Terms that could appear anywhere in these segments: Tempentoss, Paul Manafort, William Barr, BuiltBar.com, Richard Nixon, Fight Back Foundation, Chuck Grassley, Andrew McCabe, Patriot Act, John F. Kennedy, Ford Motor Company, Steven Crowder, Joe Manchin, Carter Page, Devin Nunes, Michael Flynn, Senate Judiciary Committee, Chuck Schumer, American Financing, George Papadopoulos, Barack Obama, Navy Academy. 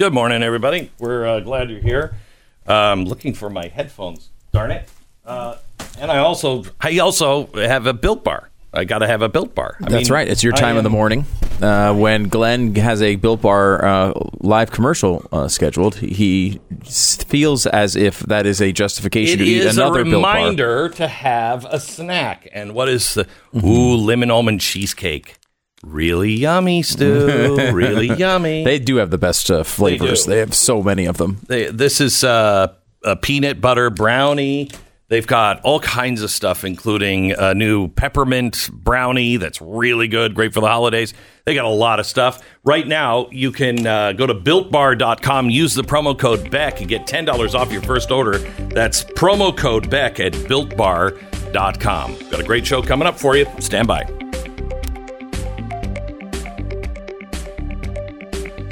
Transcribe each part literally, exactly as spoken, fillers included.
Good morning, everybody. We're uh, glad you're here. I'm um, looking for my headphones. Darn it. Uh, and I also I also have a Built Bar. I got to have a Built Bar. I That's mean, right. It's your time in the morning. Uh, when Glenn has a Built Bar uh, live commercial uh, scheduled, he feels as if that is a justification it to eat another Built Bar. It is a reminder to have a snack. And what is the... Mm-hmm. Ooh, lemon almond cheesecake. Really yummy, Stu. Really yummy. They do have the best uh, flavors. They, they have so many of them. They, this is uh, a peanut butter brownie. They've got all kinds of stuff, including a new peppermint brownie that's really good, great for the holidays. They got a lot of stuff. Right now, you can uh, go to built bar dot com, use the promo code Beck, and get ten dollars off your first order. That's promo code Beck at built bar dot com. Got a great show coming up for you. Stand by.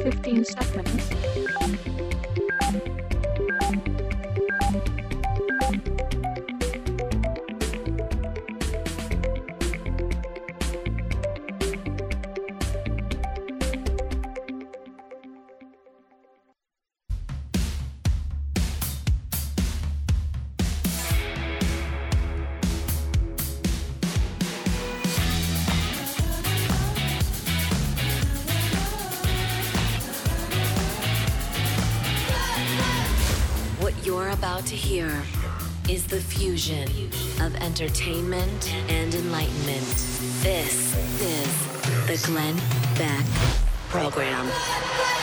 fifteen seconds. To hear is the fusion of entertainment and enlightenment. This is the Glenn Beck Program.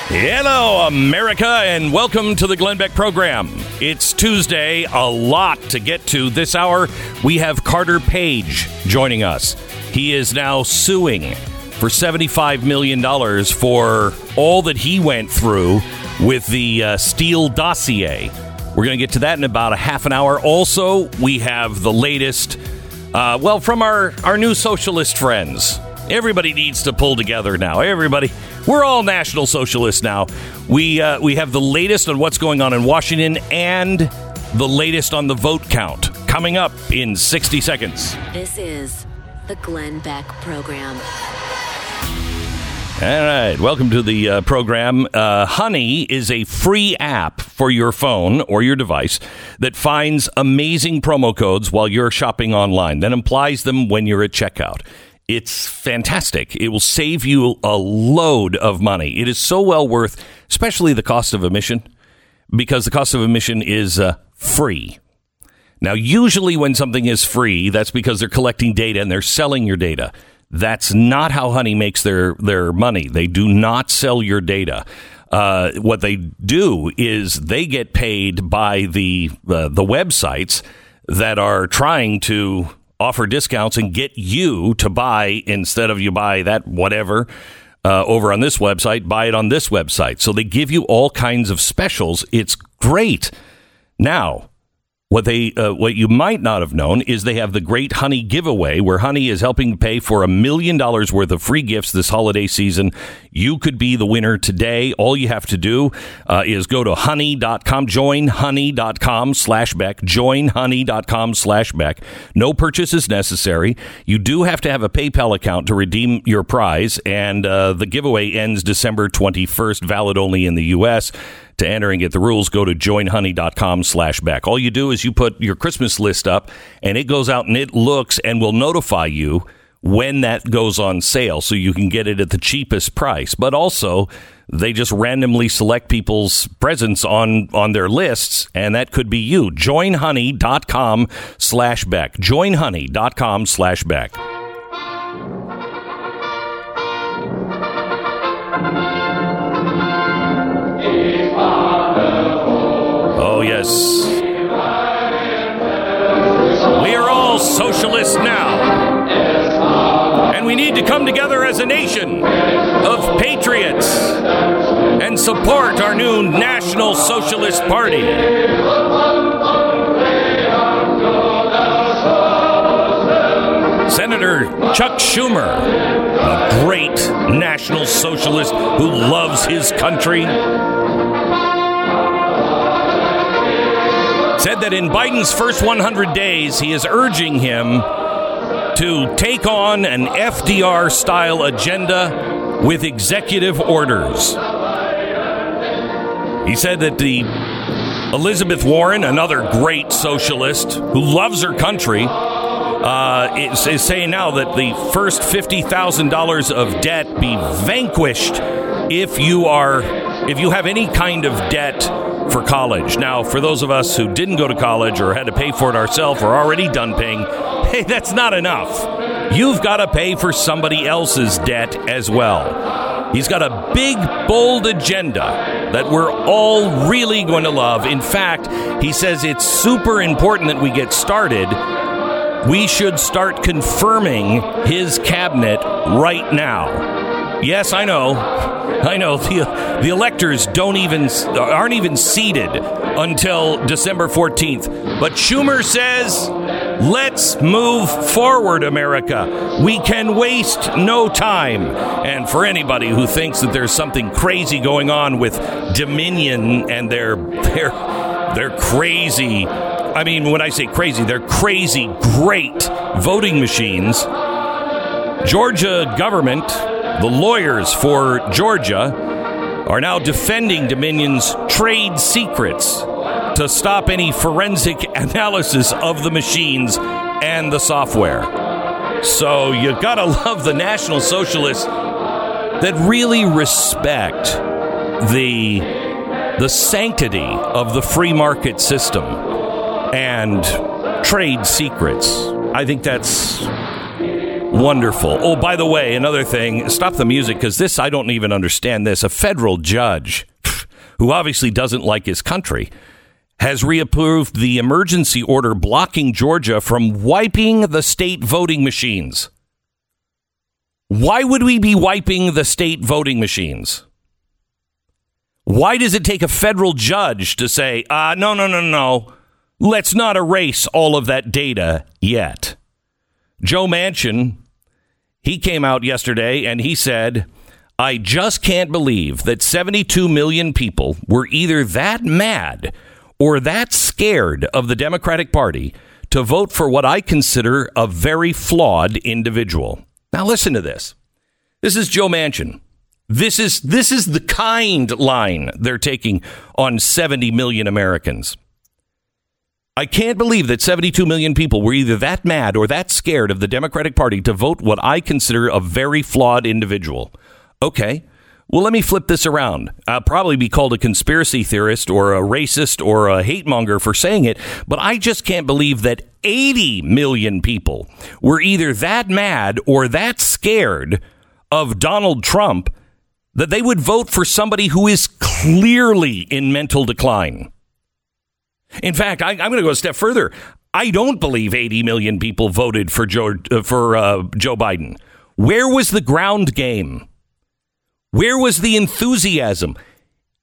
Hello, America, and welcome to the Glenn Beck Program. It's Tuesday, a lot to get to this hour. We have Carter Page joining us. He is now suing for seventy-five million dollars for all that he went through with the uh, Steele dossier. We're going to get to that in about a half an hour. Also, we have the latest, uh, well, from our, our new socialist friends. Everybody needs to pull together now. Everybody, we're all national socialists now. We uh, we have the latest on what's going on in Washington and the latest on the vote count coming up in sixty seconds. This is the Glenn Beck Program. All right. Welcome to the uh, program. Uh, Honey is a free app for your phone or your device that finds amazing promo codes while you're shopping online, then applies them when you're at checkout. It's fantastic. It will save you a load of money. It is so well worth, especially the cost of admission, because the cost of admission is uh, free. Now, usually when something is free, that's because they're collecting data and they're selling your data. That's not how Honey makes their, their money. They do not sell your data. Uh, what they do is they get paid by the uh, the websites that are trying to offer discounts and get you to buy instead of you buy that whatever uh, over on this website, buy it on this website. So they give you all kinds of specials. It's great. Now, What they, uh, what you might not have known is they have the Great Honey Giveaway, where Honey is helping pay for a million dollars worth of free gifts this holiday season. You could be the winner today. All you have to do uh, is go to honey dot com, join honey dot com slash back, join honey dot com slash back. No purchase is necessary. You do have to have a PayPal account to redeem your prize, and uh, the giveaway ends December twenty-first, valid only in the U S To enter and get the rules, go to join honey dot com slash back. All you do is you put your Christmas list up, and it goes out and it looks and will notify you when that goes on sale, so you can get it at the cheapest price. But also, they just randomly select people's presents on, on their lists, and that could be you. join honey dot com slash back. join honey dot com slash back. Oh, yes. We are all socialists now. And we need to come together as a nation of patriots and support our new National Socialist Party. Senator Chuck Schumer, a great National Socialist who loves his country, said that in Biden's first one hundred days, he is urging him to take on an F D R-style agenda with executive orders. He said that the Elizabeth Warren, another great socialist who loves her country, uh, is, is saying now that the first fifty thousand dollars of debt be vanquished if you are if you have any kind of debt for college. Now, for those of us who didn't go to college or had to pay for it ourselves or already done paying, hey, that's not enough. You've got to pay for somebody else's debt as well. He's got a big, bold agenda that we're all really going to love. In fact, he says it's super important that we get started. We should start confirming his cabinet right now. Yes, I know. I know the the electors don't even aren't even seated until December fourteenth. But Schumer says, let's move forward, America. We can waste no time. And for anybody who thinks that there's something crazy going on with Dominion and their their their crazy, I mean, when I say crazy, they're crazy great voting machines. Georgia government. The lawyers for Georgia are now defending Dominion's trade secrets to stop any forensic analysis of the machines and the software. So you gotta love the National Socialists that really respect the, the sanctity of the free market system and trade secrets. I think that's wonderful. Oh, by the way, another thing. Stop the music, because this, I don't even understand this. A federal judge who obviously doesn't like his country has reapproved the emergency order blocking Georgia from wiping the state voting machines. Why would we be wiping the state voting machines? Why does it take a federal judge to say, uh, no, no, no, no, let's not erase all of that data yet? Joe Manchin, he came out yesterday and he said, I just can't believe that seventy-two million people were either that mad or that scared of the Democratic Party to vote for what I consider a very flawed individual. Now, listen to this. This is Joe Manchin. This is this is the kind line they're taking on seventy million Americans. I can't believe that seventy-two million people were either that mad or that scared of the Democratic Party to vote what I consider a very flawed individual. Okay, well, let me flip this around. I'll probably be called a conspiracy theorist or a racist or a hate monger for saying it, but I just can't believe that eighty million people were either that mad or that scared of Donald Trump that they would vote for somebody who is clearly in mental decline. In fact, I, I'm going to go a step further. I don't believe eighty million people voted for Joe, uh, for uh, Joe Biden. Where was the ground game? Where was the enthusiasm?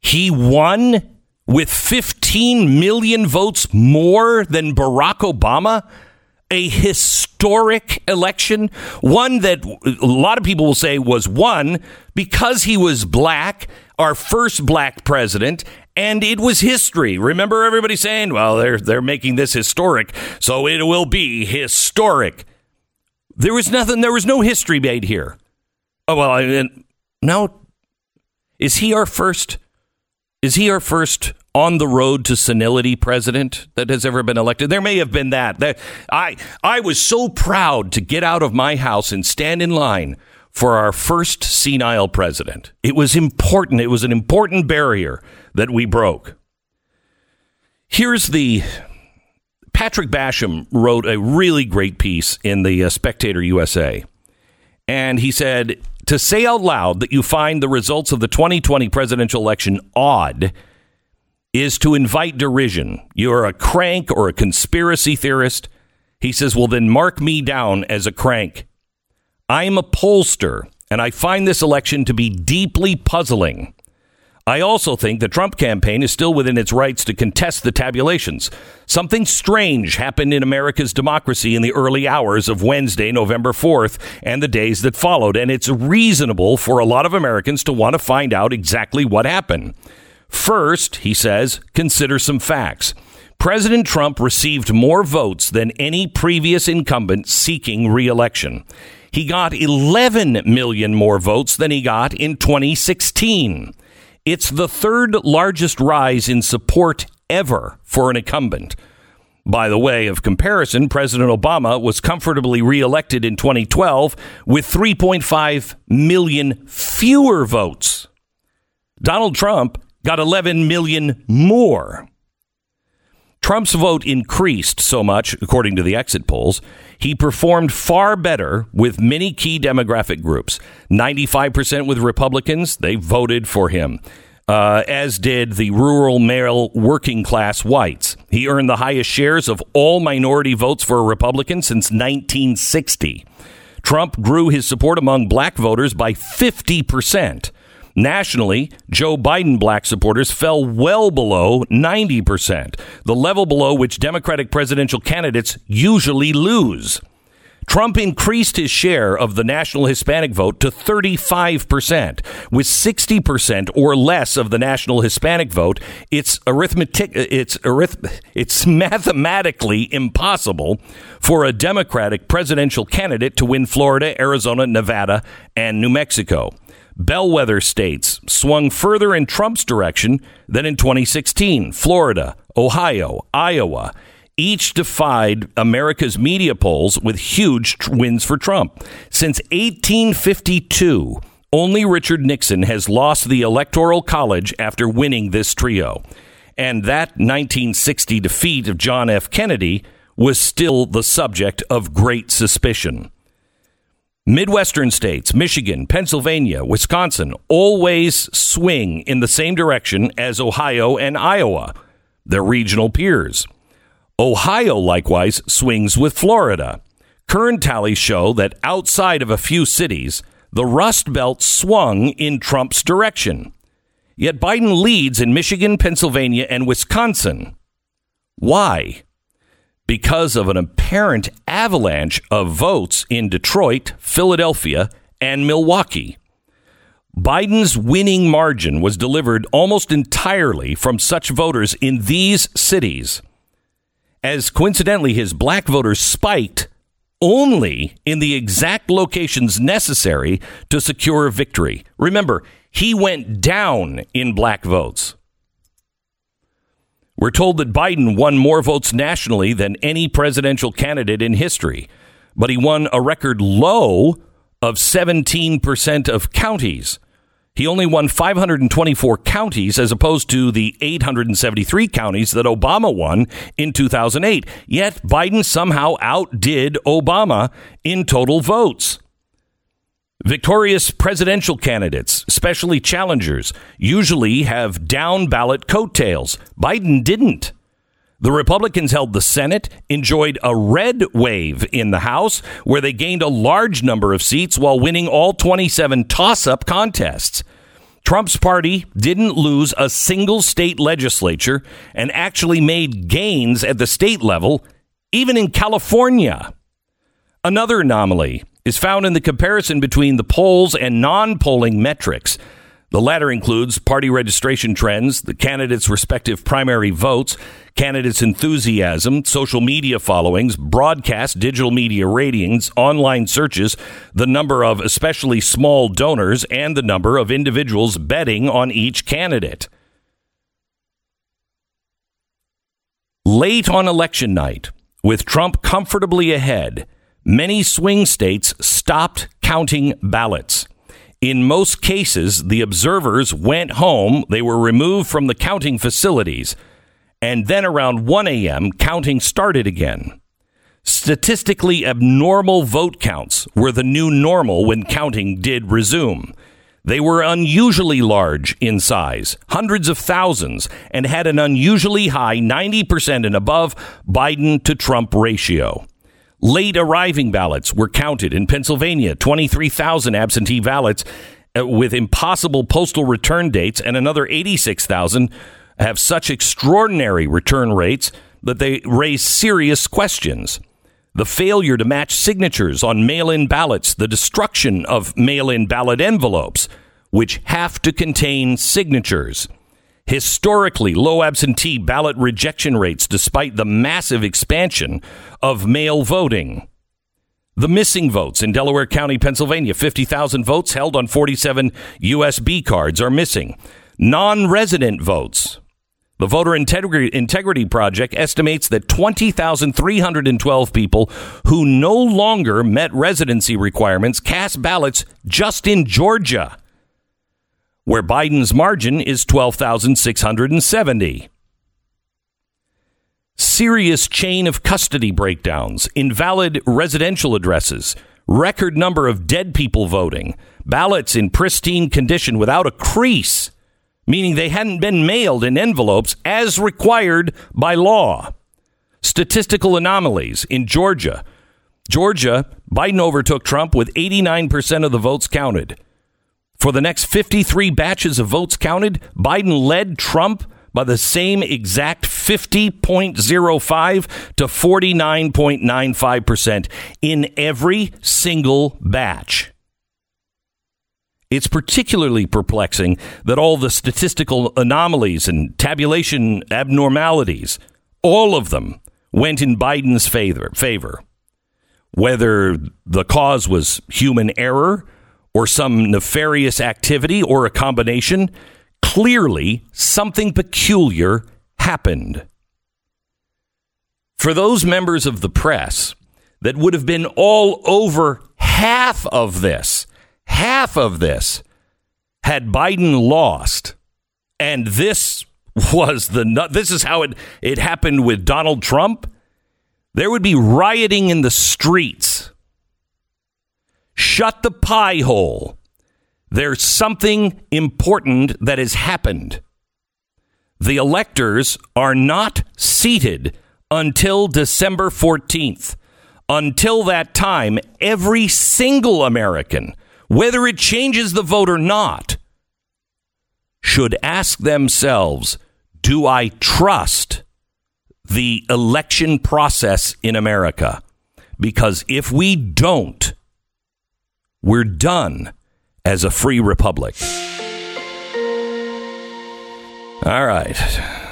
He won with fifteen million votes more than Barack Obama. A historic election, one that a lot of people will say was won because he was black, our first black president, and it was history. Remember everybody saying, well, they're they're making this historic, so it will be historic. There was nothing, there was no history made here. Oh, well, I mean, no. Is he our first? Is he our first on the road to senility president that has ever been elected? There may have been that. That I I was so proud to get out of my house and stand in line for our first senile president. It was important. It was an important barrier that we broke. Here's the Patrick Basham wrote a really great piece in the uh, Spectator U S A. And he said, to say out loud that you find the results of the twenty twenty presidential election odd is to invite derision. You're a crank or a conspiracy theorist. He says, well, then mark me down as a crank. I'm a pollster, and I find this election to be deeply puzzling. I also think the Trump campaign is still within its rights to contest the tabulations. Something strange happened in America's democracy in the early hours of Wednesday, November fourth, and the days that followed, and it's reasonable for a lot of Americans to want to find out exactly what happened. First, he says, consider some facts. President Trump received more votes than any previous incumbent seeking re-election. He got eleven million more votes than he got in twenty sixteen. It's the third largest rise in support ever for an incumbent. By the way of comparison, President Obama was comfortably reelected in twenty twelve with three point five million fewer votes. Donald Trump got eleven million more. Trump's vote increased so much, according to the exit polls, he performed far better with many key demographic groups. ninety-five percent with Republicans, they voted for him, uh, as did the rural male working class whites. He earned the highest shares of all minority votes for a Republican since nineteen sixty. Trump grew his support among black voters by fifty percent. Nationally, Joe Biden black supporters fell well below ninety percent, the level below which Democratic presidential candidates usually lose. Trump increased his share of the national Hispanic vote to thirty-five percent, with sixty percent or less of the national Hispanic vote. It's arithmetic, it's arith, it's mathematically impossible for a Democratic presidential candidate to win Florida, Arizona, Nevada, and New Mexico. Bellwether states swung further in Trump's direction than in twenty sixteen. Florida, Ohio, Iowa, each defied America's media polls with huge tr- wins for Trump. Since eighteen fifty-two, only Richard Nixon has lost the Electoral College after winning this trio. And that nineteen sixty defeat of John F. Kennedy was still the subject of great suspicion. Midwestern states, Michigan, Pennsylvania, Wisconsin, always swing in the same direction as Ohio and Iowa, their regional peers. Ohio likewise swings with Florida. Current tallies show that outside of a few cities, the Rust Belt swung in Trump's direction. Yet Biden leads in Michigan, Pennsylvania, and Wisconsin. Why? Because of an apparent avalanche of votes in Detroit, Philadelphia, and Milwaukee. Biden's winning margin was delivered almost entirely from such voters in these cities, as coincidentally his black voters spiked only in the exact locations necessary to secure a victory. Remember, he went down in black votes. We're told that Biden won more votes nationally than any presidential candidate in history, but he won a record low of seventeen percent of counties. He only won five hundred twenty-four counties as opposed to the eight hundred seventy-three counties that Obama won in two thousand eight. Yet Biden somehow outdid Obama in total votes. Victorious presidential candidates, especially challengers, usually have down-ballot coattails. Biden didn't. The Republicans held the Senate, enjoyed a red wave in the House, where they gained a large number of seats while winning all twenty-seven toss-up contests. Trump's party didn't lose a single state legislature and actually made gains at the state level, even in California. Another anomaly is found in the comparison between the polls and non-polling metrics. The latter includes party registration trends, the candidates' respective primary votes, candidates' enthusiasm, social media followings, broadcast, digital media ratings, online searches, the number of especially small donors, and the number of individuals betting on each candidate. Late on election night, with Trump comfortably ahead, many swing states stopped counting ballots. In most cases, the observers went home, they were removed from the counting facilities, and then around one a.m., counting started again. Statistically abnormal vote counts were the new normal when counting did resume. They were unusually large in size, hundreds of thousands, and had an unusually high ninety percent and above Biden to Trump ratio. Late arriving ballots were counted in Pennsylvania, twenty-three thousand absentee ballots with impossible postal return dates, and another eighty-six thousand have such extraordinary return rates that they raise serious questions. The failure to match signatures on mail-in ballots, the destruction of mail-in ballot envelopes, which have to contain signatures. Historically low absentee ballot rejection rates despite the massive expansion of mail voting. The missing votes in Delaware County, Pennsylvania, fifty thousand votes held on forty-seven U S B cards are missing. Non-resident votes. The Voter Integrity, Integrity Project estimates that twenty thousand three hundred twelve people who no longer met residency requirements cast ballots just in Georgia, where Biden's margin is twelve thousand six hundred seventy. Serious chain of custody breakdowns, invalid residential addresses, record number of dead people voting, ballots in pristine condition without a crease, meaning they hadn't been mailed in envelopes as required by law. Statistical anomalies in Georgia. Georgia, Biden overtook Trump with eighty-nine percent of the votes counted. For the next fifty-three batches of votes counted, Biden led Trump by the same exact fifty point oh five to forty-nine point nine five percent in every single batch. It's particularly perplexing that all the statistical anomalies and tabulation abnormalities, all of them went in Biden's favor, favor. Whether the cause was human error or some nefarious activity or a combination, clearly something peculiar happened. For those members of the press that would have been all over half of this, half of this had Biden lost, and this was the this is how it, it happened with Donald Trump, there would be rioting in the streets. Shut the pie hole. There's something important that has happened. The electors are not seated until December fourteenth. Until that time, every single American, whether it changes the vote or not, should ask themselves, do I trust the election process in America? Because if we don't, we're done as a free republic. All right.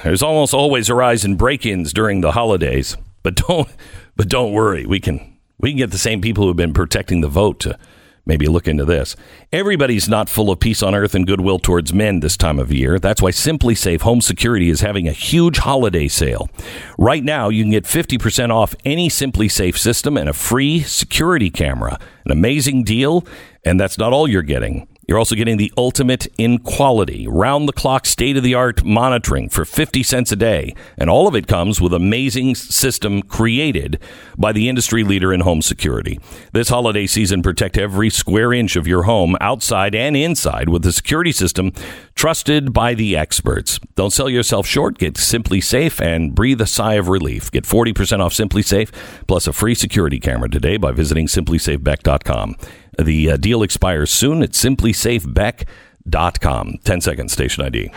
There's almost always a rise in break-ins during the holidays, but don't but don't worry. We can we can get the same people who have been protecting the vote to maybe look into this. Everybody's not full of peace on earth and goodwill towards men this time of year. That's why Simply Safe Home Security is having a huge holiday sale. Right now, you can get fifty percent off any Simply Safe system and a free security camera. An amazing deal, and that's not all you're getting. You're also getting the ultimate in quality, round-the-clock, state-of-the-art monitoring for fifty cents a day. And all of it comes with an amazing system created by the industry leader in home security. This holiday season, protect every square inch of your home, outside and inside, with the security system trusted by the experts. Don't sell yourself short. Get Simply Safe and breathe a sigh of relief. Get forty percent off Simply Safe, plus a free security camera today by visiting simply safe beck dot com. The uh, deal expires soon at simply safe beck dot com. ten seconds, station I D.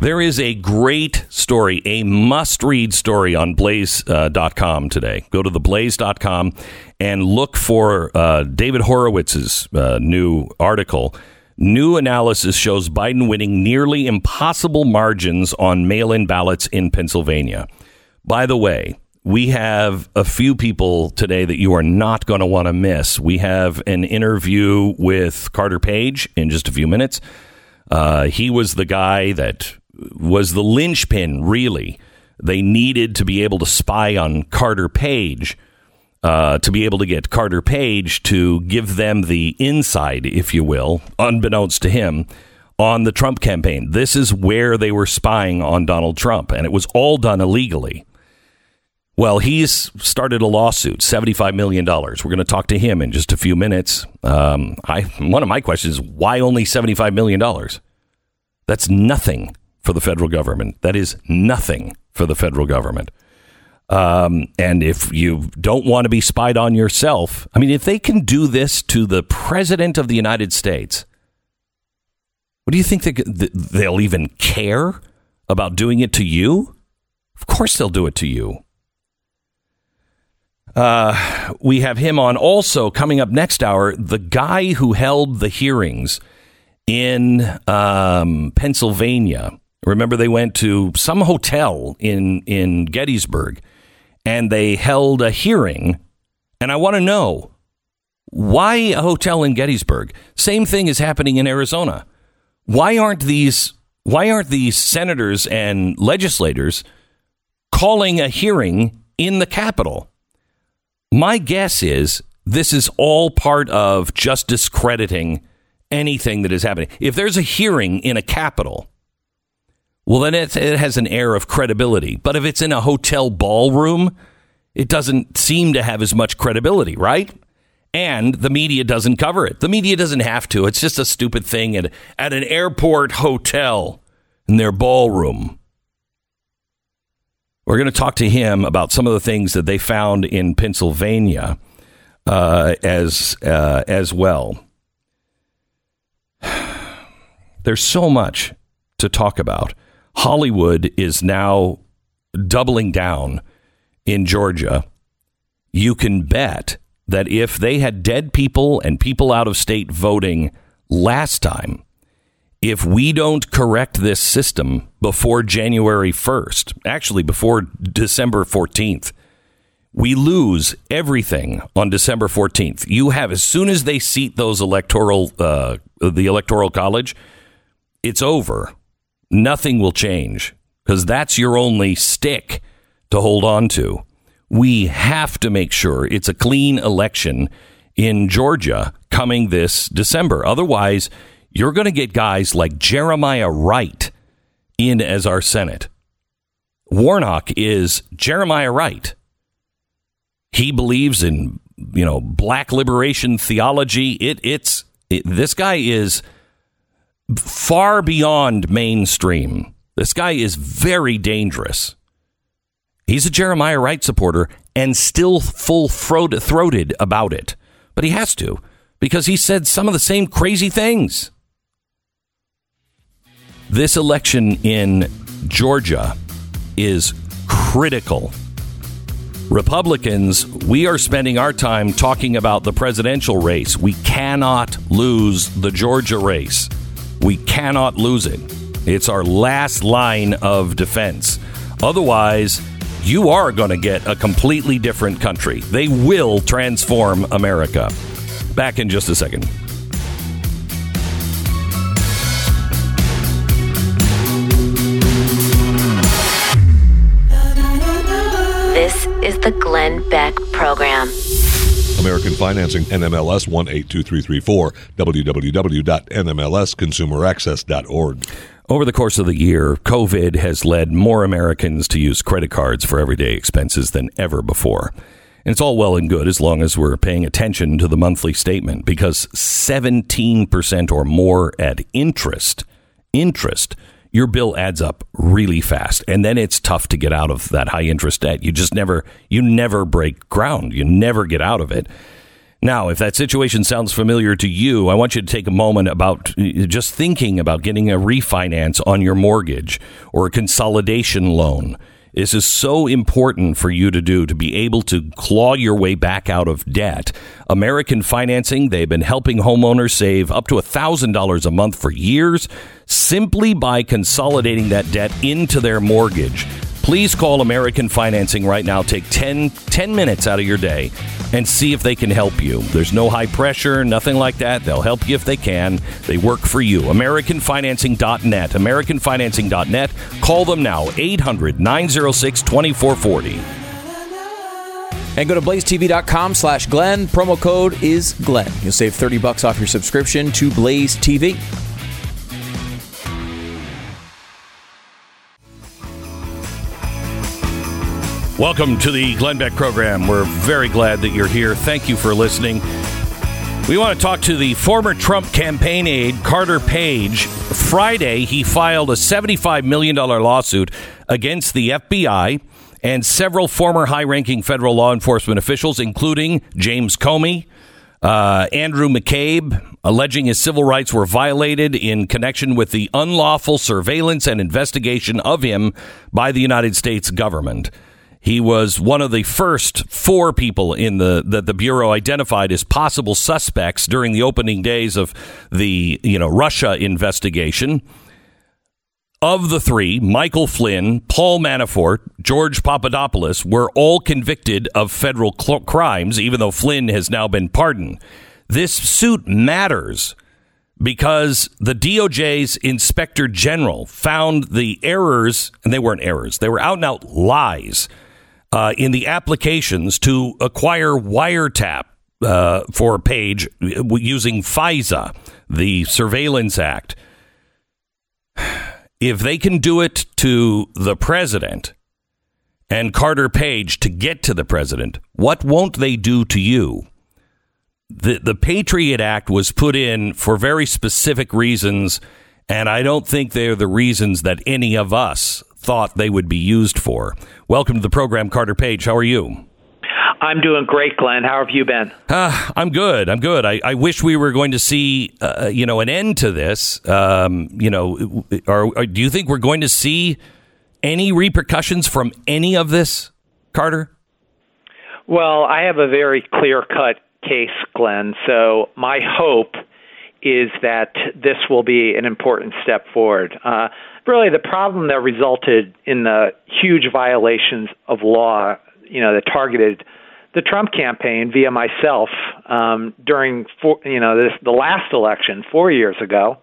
There is a great story, a must-read story on blaze dot com uh, today. Go to the blaze dot com and look for uh, David Horowitz's uh, new article. New analysis shows Biden winning nearly impossible margins on mail-in ballots in Pennsylvania. By the way, we have a few people today that you are not going to want to miss. We have an interview with Carter Page in just a few minutes. Uh, he was the guy that was the linchpin, really. They needed to be able to spy on Carter Page, uh, to be able to get Carter Page to give them the inside, if you will, unbeknownst to him, on the Trump campaign. This is where they were spying on Donald Trump, and it was all done illegally. Well, he's started a lawsuit, seventy-five million dollars. We're going to talk to him in just a few minutes. Um, I, one of my questions is, why only seventy-five million dollars? That's nothing for the federal government. That is nothing for the federal government. Um, and if you don't want to be spied on yourself, I mean, if they can do this to the president of the United States, what do you think they, they'll even care about doing it to you? Of course they'll do it to you. Uh, we have him on also coming up next hour, the guy who held the hearings in um, Pennsylvania Remember, they went to some hotel in in Gettysburg and they held a hearing. And I want to know, why a hotel in Gettysburg? Same thing is happening in Arizona. Why aren't these why aren't these senators and legislators calling a hearing in the Capitol? My guess is this is all part of just discrediting anything that is happening. If there's a hearing in a Capitol, well, then it, it has an air of credibility. But if it's in a hotel ballroom, it doesn't seem to have as much credibility, right? And the media doesn't cover it. The media doesn't have to. It's just a stupid thing at, at an airport hotel in their ballroom. We're going to talk to him about some of the things that they found in Pennsylvania uh, as uh, as well. There's so much to talk about. Hollywood is now doubling down in Georgia. You can bet that if they had dead people and people out of state voting last time, if we don't correct this system before January first, actually before December fourteenth, we lose everything on December fourteenth. You have, as soon as they seat those electoral, uh, the electoral college, it's over. Nothing will change because that's your only stick to hold on to. We have to make sure it's a clean election in Georgia coming this December. Otherwise, you're going to get guys like Jeremiah Wright in as our Senate. Warnock is Jeremiah Wright. He believes in, you know, black liberation theology. It it's it, this guy is far beyond mainstream. This guy is very dangerous. He's a Jeremiah Wright supporter and still full throated about it. But he has to, because he said some of the same crazy things. This election in Georgia is critical. Republicans, we are spending our time talking about the presidential race. We cannot lose the Georgia race. We cannot lose it. It's our last line of defense. Otherwise, you are going to get a completely different country. They will transform America. Back in just a second. Is the Glenn Beck Program. American Financing, N M L S one eight two three three four, w w w dot n m l s consumer access dot org. Over the course of the year, COVID has led more Americans to use credit cards for everyday expenses than ever before. And it's all well and good as long as we're paying attention to the monthly statement, because seventeen percent or more at interest, interest, your bill adds up really fast, and then it's tough to get out of that high interest debt. You just never, you never break ground. You never get out of it. Now, if that situation sounds familiar to you, I want you to take a moment about just thinking about getting a refinance on your mortgage or a consolidation loan. This is so important for you to do, to be able to claw your way back out of debt. American Financing, they've been helping homeowners save up to one thousand dollars a month for years simply by consolidating that debt into their mortgage. Please call American Financing right now. Take ten, ten minutes out of your day and see if they can help you. There's no high pressure, nothing like that. They'll help you if they can. They work for you. American Financing dot net. American Financing dot net. Call them now. eight hundred nine oh six two four four oh. And go to blaze t v dot com slash Glenn. Promo code is Glenn. You'll save thirty bucks off your subscription to Blaze T V. Welcome to the Glenn Beck Program. We're very glad that you're here. Thank you for listening. We want to talk to the former Trump campaign aide, Carter Page. Friday, he filed a seventy-five million dollars lawsuit against the F B I and several former high-ranking federal law enforcement officials, including James Comey, uh, Andrew McCabe, alleging his civil rights were violated in connection with the unlawful surveillance and investigation of him by the United States government. He was one of the first four people in the that the Bureau identified as possible suspects during the opening days of the, you know, Russia investigation. Of the three, Michael Flynn, Paul Manafort, George Papadopoulos were all convicted of federal cl- crimes, even though Flynn has now been pardoned. This suit matters because the D O J's inspector general found the errors, and they weren't errors, they were out and out lies uh, in the applications to acquire wiretap uh, for Page using FISA, the Surveillance Act. If they can do it to the president and Carter Page to get to the president, what won't they do to you? The, the Patriot Act was put in for very specific reasons, and I don't think they're the reasons that any of us thought they would be used for. Welcome to the program, Carter Page. How are you? I'm doing great, Glenn. How have you been? Uh, I'm good. I'm good. I, I wish we were going to see, uh, you know, an end to this. Um, you know, or, or do you think we're going to see any repercussions from any of this, Carter? Well, I have a very clear-cut case, Glenn. So my hope is that this will be an important step forward. Uh, really, the problem that resulted in the huge violations of law, you know, that targeted the Trump campaign via myself um, during, four, you know, this, the last election four years ago,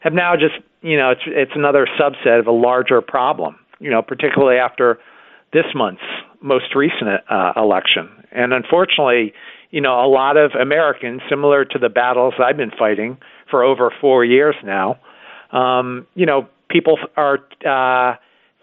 have now just, you know, it's it's another subset of a larger problem, you know, particularly after this month's most recent uh, election. And unfortunately, you know, a lot of Americans, similar to the battles I've been fighting for over four years now, um, you know, people are uh,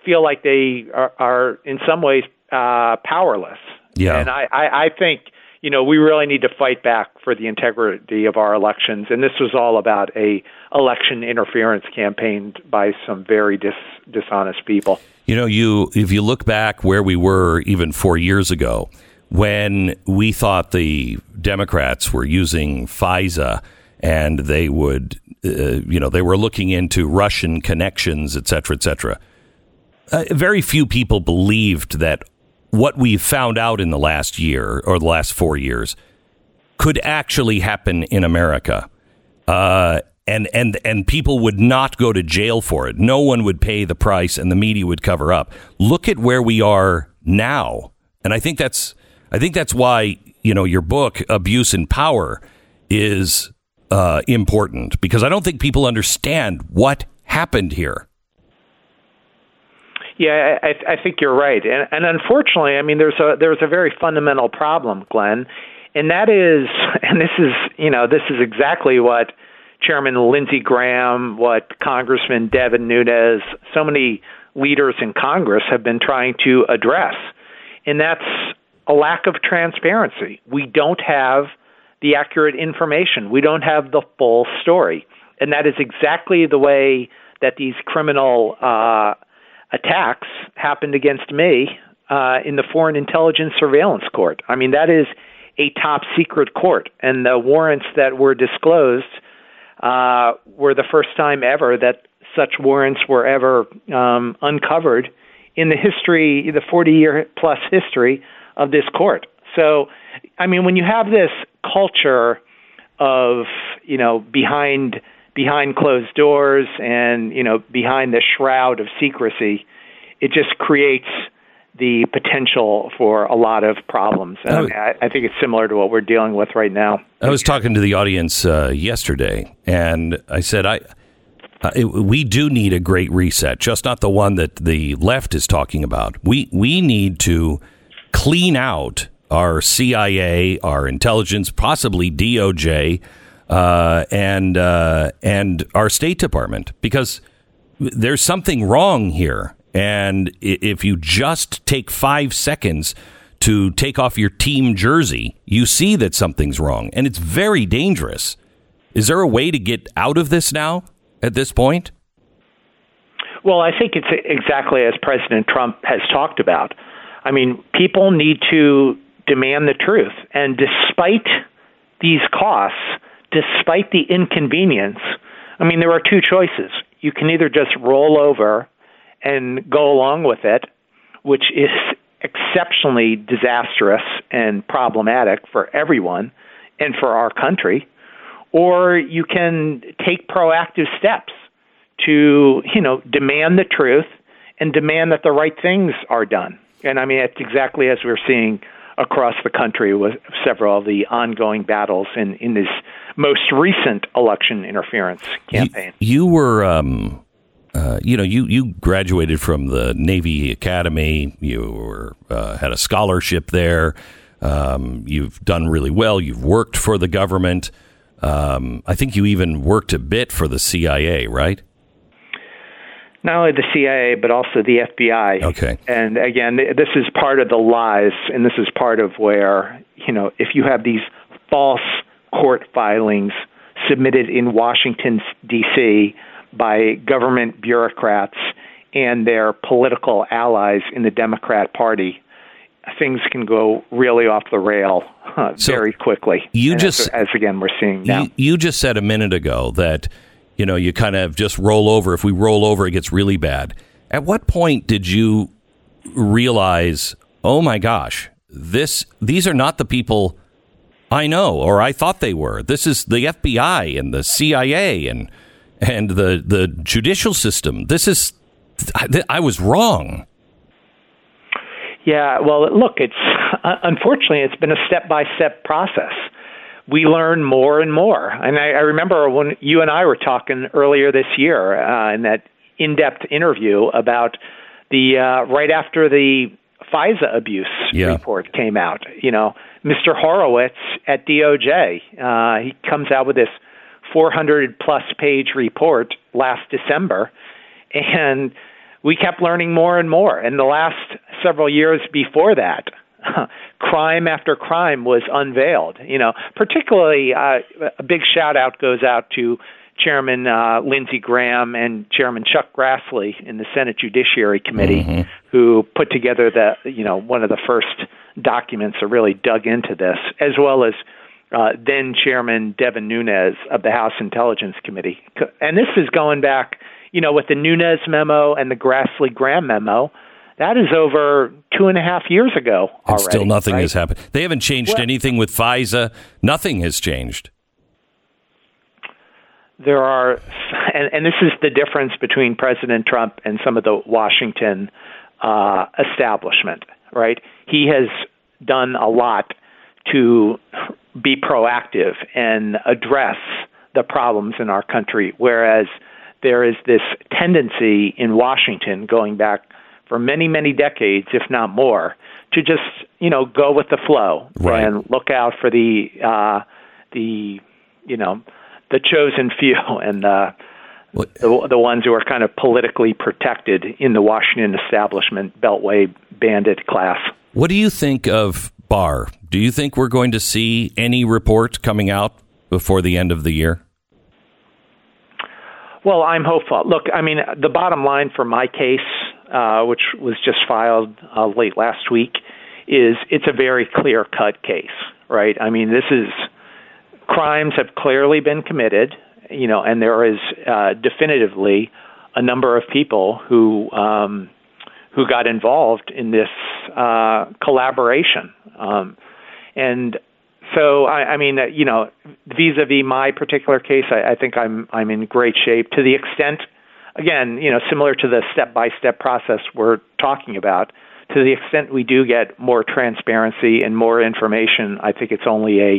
feel like they are, are in some ways uh, powerless. Yeah. And I, I, I think, you know, we really need to fight back for the integrity of our elections. And this was all about a election interference campaign by some very dis, dishonest people. You know, you if you look back where we were even four years ago, when we thought the Democrats were using FISA and they would, uh, you know, they were looking into Russian connections, et cetera, et cetera. Uh, very few people believed that what we found out in the last year or the last four years could actually happen in America. Uh, and, and, and people would not go to jail for it. No one would pay the price and the media would cover up. Look at where we are now. And I think that's, I think that's why, you know, your book, Abuse in Power, is uh, important, because I don't think people understand what happened here. Yeah, I, I think you're right, and, and unfortunately, I mean, there's a there's a very fundamental problem, Glenn, and that is, and this is, you know, this is exactly what Chairman Lindsey Graham, what Congressman Devin Nunes, so many leaders in Congress have been trying to address, and that's a lack of transparency. We don't have the accurate information. We don't have the full story, and that is exactly the way that these criminal uh, attacks happened against me uh, in the Foreign Intelligence Surveillance Court. I mean, that is a top secret court, and the warrants that were disclosed uh, were the first time ever that such warrants were ever um, uncovered in the history, the forty-year-plus history of this court. So, I mean, when you have this culture of, you know, behind behind closed doors and, you know, behind the shroud of secrecy, it just creates the potential for a lot of problems. And I, mean, I, I think it's similar to what we're dealing with right now. I was talking to the audience uh, yesterday, and I said, I uh, it, we do need a great reset, just not the one that the left is talking about. We we need to clean out our C I A, our intelligence, possibly D O J, Uh, and uh, and our State Department, because there's something wrong here. And if you just take five seconds to take off your team jersey, you see that something's wrong, and it's very dangerous. Is there a way to get out of this now at this point? Well, I think it's exactly as President Trump has talked about. I mean, people need to demand the truth, and despite these costs, despite the inconvenience, I mean, there are two choices. You can either just roll over and go along with it, which is exceptionally disastrous and problematic for everyone and for our country, or you can take proactive steps to, you know, demand the truth and demand that the right things are done. And I mean, it's exactly as we're seeing across the country with several of the ongoing battles in, in this most recent election interference campaign. You, you were, um, uh, you know, you, you graduated from the Navy Academy. You were uh, had a scholarship there. Um, you've done really well. You've worked for the government. Um, I think you even worked a bit for the C I A, right? Not only the C I A, but also the F B I. Okay. And again, this is part of the lies, and this is part of where, you know, if you have these false court filings submitted in Washington, D C by government bureaucrats and their political allies in the Democrat Party, things can go really off the rail huh, so very quickly. You and just, as, as again, we're seeing now. You, you just said a minute ago that, you know, you kind of just roll over. If we roll over, it gets really bad. At what point did you realize, oh, my gosh, this these are not the people I know or I thought they were? This is the F B I and the C I A and and the the judicial system. This is I, I was wrong. Yeah, well, look, it's uh, unfortunately, it's been a step-by-step process. We learn more and more. And I, I remember when you and I were talking earlier this year uh, in that in-depth interview about the uh, right after the FISA abuse yeah. report came out. You know, Mister Horowitz at D O J, uh, he comes out with this four hundred plus page report last December, and we kept learning more and more. And the last several years before that, crime after crime was unveiled. You know, particularly uh, a big shout out goes out to Chairman uh, Lindsey Graham and Chairman Chuck Grassley in the Senate Judiciary Committee, mm-hmm. who put together the you know one of the first documents that really dug into this, as well as uh, then Chairman Devin Nunes of the House Intelligence Committee. And this is going back, you know, with the Nunes memo and the Grassley Graham memo. That is over two and a half years ago already. And still nothing right? has happened. They haven't changed well, anything with FISA. Nothing has changed. There are, and, and this is the difference between President Trump and some of the Washington uh, establishment, right? He has done a lot to be proactive and address the problems in our country, whereas there is this tendency in Washington going back for many, many decades, if not more, to just, you know, go with the flow right. and look out for the, uh, the, you know, the chosen few and uh, the, the ones who are kind of politically protected in the Washington establishment, Beltway bandit class. What do you think of Barr? Do you think we're going to see any report coming out before the end of the year? Well, I'm hopeful. Look, I mean, the bottom line for my case, Uh, which was just filed uh, late last week, is it's a very clear-cut case, right? I mean, this is crimes have clearly been committed, you know, and there is uh, definitively a number of people who um, who got involved in this uh, collaboration, um, and so I, I mean, uh, you know, vis-a-vis my particular case, I, I think I'm I'm in great shape to the extent. Again, you know, similar to the step-by-step process we're talking about, to the extent we do get more transparency and more information, I think it's only a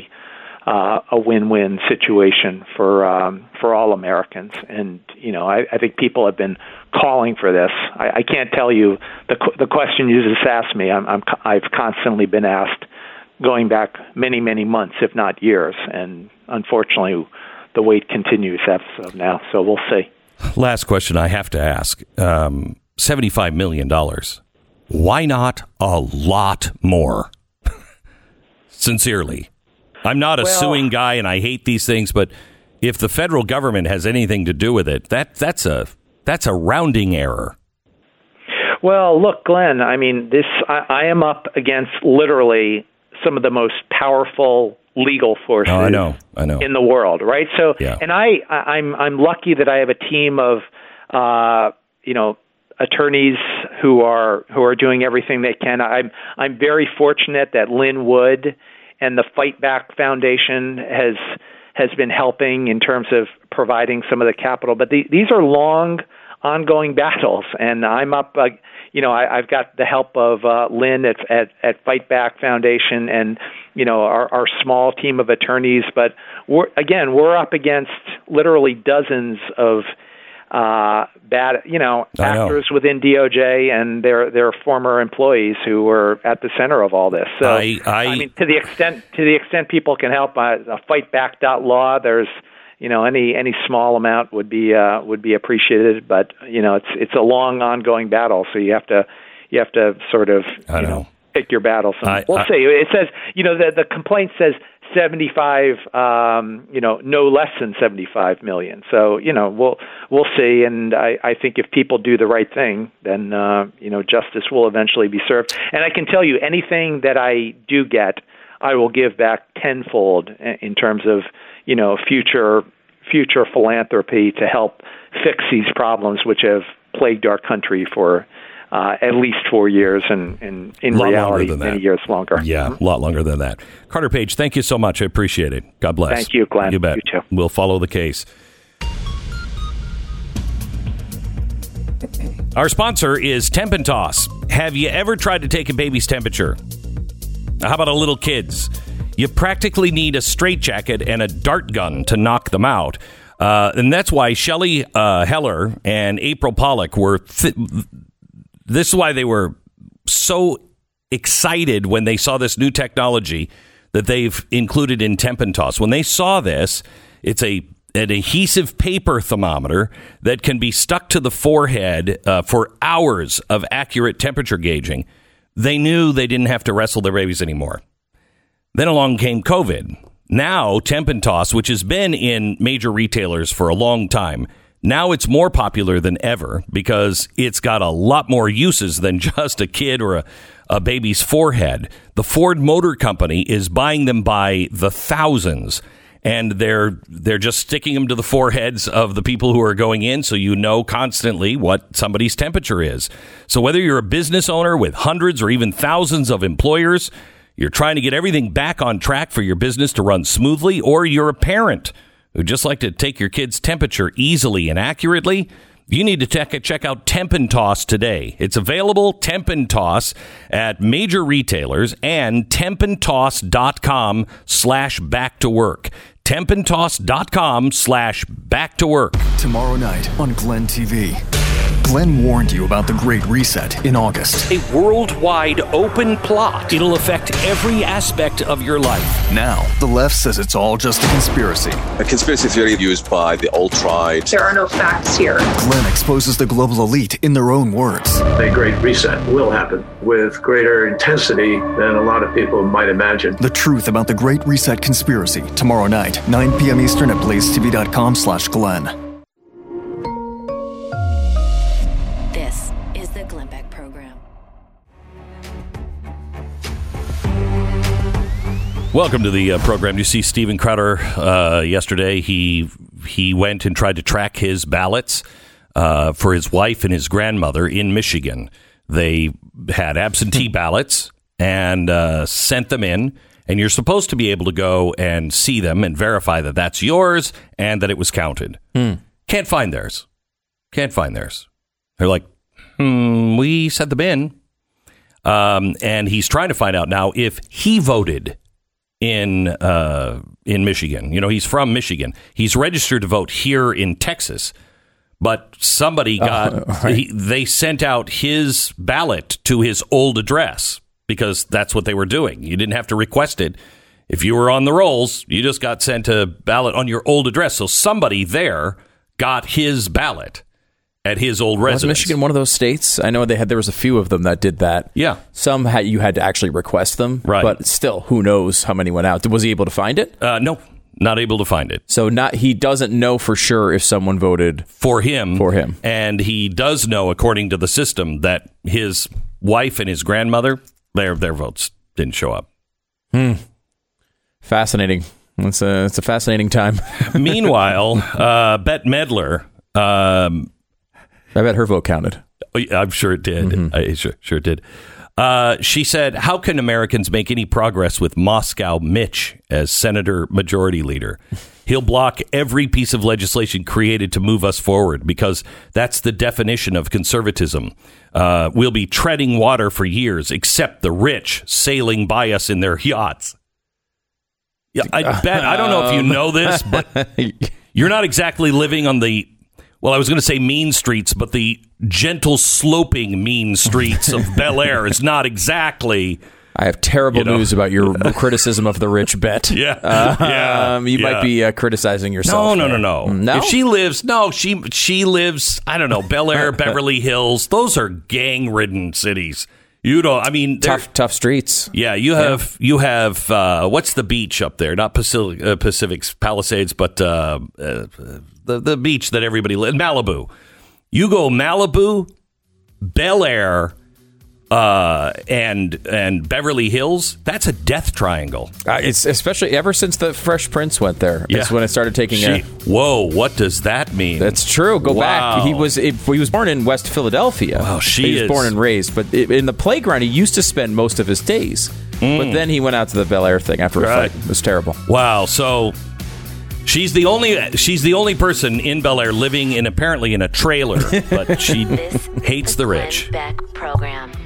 uh, a win-win situation for um, for all Americans. And you know, I, I think people have been calling for this. I, I can't tell you the the question you just asked me. I'm, I'm I've constantly been asked, going back many many months, if not years. And unfortunately, the wait continues as of now. So we'll see. Last question I have to ask, um, seventy-five million dollars. Why not a lot more? Sincerely, I'm not a well, suing guy and I hate these things, but if the federal government has anything to do with it, that that's a that's a rounding error. Well, look, Glenn, I mean, this I, I am up against literally some of the most powerful legal forces oh, I know, I know. in the world, right? So, yeah. and I, I'm, I'm lucky that I have a team of, uh, you know, attorneys who are who are doing everything they can. I'm, I'm very fortunate that Lynn Wood and the Fight Back Foundation has has been helping in terms of providing some of the capital. But the, these are long, ongoing battles, and I'm up. Uh, you know, I, I've got the help of uh, Lynn at, at at Fight Back Foundation, and you know, our, our small team of attorneys. But we're, again, we're up against literally dozens of uh, bad, you know, actors know. within D O J and their their former employees who were at the center of all this. So, I, I, I mean, to the extent to the extent people can help, uh, fight back dot law. There's You know, any any small amount would be uh, would be appreciated, but you know, it's it's a long, ongoing battle. So you have to you have to sort of I you know, know pick your battles. We'll I, see. It says you know the the complaint says seventy-five, um, you know, no less than seventy-five million. So you know, we'll we'll see. And I, I think if people do the right thing, then uh, you know, justice will eventually be served. And I can tell you, anything that I do get, I will give back tenfold in terms of, you know, future future philanthropy to help fix these problems which have plagued our country for uh, at least four years and, and in reality many years longer. Yeah, a lot longer than that. Carter Page, thank you so much. I appreciate it. God bless. Thank you, Glenn. You bet. You too. We'll follow the case. Our sponsor is Tempentoss. Have you ever tried to take a baby's temperature? How about a little kid's? You practically need a straitjacket and a dart gun to knock them out. Uh, and that's why Shelley uh, Heller and April Pollack were... Th- this is why they were so excited when they saw this new technology that they've included in Tempentoss. When they saw this, it's a an adhesive paper thermometer that can be stuck to the forehead uh, for hours of accurate temperature gauging. They knew they didn't have to wrestle their babies anymore. Then along came COVID. Now, Tempentoss, which has been in major retailers for a long time, now it's more popular than ever because it's got a lot more uses than just a kid or a, a baby's forehead. The Ford Motor Company is buying them by the thousands, and they're they're just sticking them to the foreheads of the people who are going in, so you know constantly what somebody's temperature is. So whether you're a business owner with hundreds or even thousands of employers, you're trying to get everything back on track for your business to run smoothly, or you're a parent who'd just like to take your kid's temperature easily and accurately, you need to check, check out Tempentoss today. It's available, Tempentoss, at major retailers and Tempentoss.com slash back to work. Tempentoss.com slash back to work. Tomorrow night on Glenn T V. Glenn warned you about the Great Reset in August. A worldwide open plot. It'll affect every aspect of your life. Now, the left says it's all just a conspiracy. A conspiracy theory used by the alt-right. There are no facts here. Glenn exposes the global elite in their own words. A Great Reset will happen with greater intensity than a lot of people might imagine. The truth about the Great Reset conspiracy, tomorrow night, nine p.m. Eastern at blazetv.com slash Glenn. Welcome to the uh, program. You see Steven Crowder uh, yesterday. He he went and tried to track his ballots uh, for his wife and his grandmother in Michigan. They had absentee ballots and uh, sent them in. And you're supposed to be able to go and see them and verify that that's yours and that it was counted. Mm. Can't find theirs. Can't find theirs. They're like, hmm, we sent them in. Um, and he's trying to find out now if he voted in uh, in Michigan. You know, he's from Michigan. He's registered to vote here in Texas, but somebody got, uh, right. he, they sent out his ballot to his old address because that's what they were doing. You didn't have to request it. If you were on the rolls, you just got sent a ballot on your old address. So somebody there got his ballot at his old residence. Was Michigan one of those states? I know they had, there was a few of them that did that. Yeah. Some had, you had to actually request them. Right. But still, who knows how many went out? Was he able to find it? Uh, no, not able to find it. So not he doesn't know for sure if someone voted for him. For him. And he does know, according to the system, that his wife and his grandmother, their their votes didn't show up. Hmm. Fascinating. It's a, it's a fascinating time. Meanwhile, uh, Bette Midler... Um, I bet her vote counted. I'm sure it did. Mm-hmm. I sure, sure it did. Uh, she said, how can Americans make any progress with Moscow Mitch as Senator Majority Leader? He'll block every piece of legislation created to move us forward, because that's the definition of conservatism. Uh, we'll be treading water for years, except the rich sailing by us in their yachts. Yeah, I bet. I don't know if you know this, but you're not exactly living on the, well, I was going to say mean streets, but the gentle sloping mean streets of Bel Air is not exactly... I have terrible you know. news about your criticism of the rich bet. Yeah, uh, yeah. Um, you yeah. might be uh, criticizing yourself. No, no, no, no, no. If she lives, no, she she lives. I don't know, Bel Air, Beverly Hills. Those are gang-ridden cities. You don't. I mean, tough, tough streets. Yeah, you have yeah. you have uh, what's the beach up there? Not Pacific uh, Pacific Palisades, but uh, uh, the the beach that everybody lives. Malibu. You go Malibu, Bel Air. Uh, and and Beverly Hills, that's a death triangle. Uh, it's especially ever since the Fresh Prince went there. Yeah. It's when it started taking she, a... Whoa, what does that mean? That's true. Go wow. back. He was he was born in West Philadelphia. Wow, she he is. was born and raised. But in the playground, he used to spend most of his days. Mm. But then he went out to the Bel Air thing after right. a fight. It was terrible. Wow, so... She's the only she's the only person in Bel Air living in apparently in a trailer, but she hates the rich. This is the Glenn Beck Program.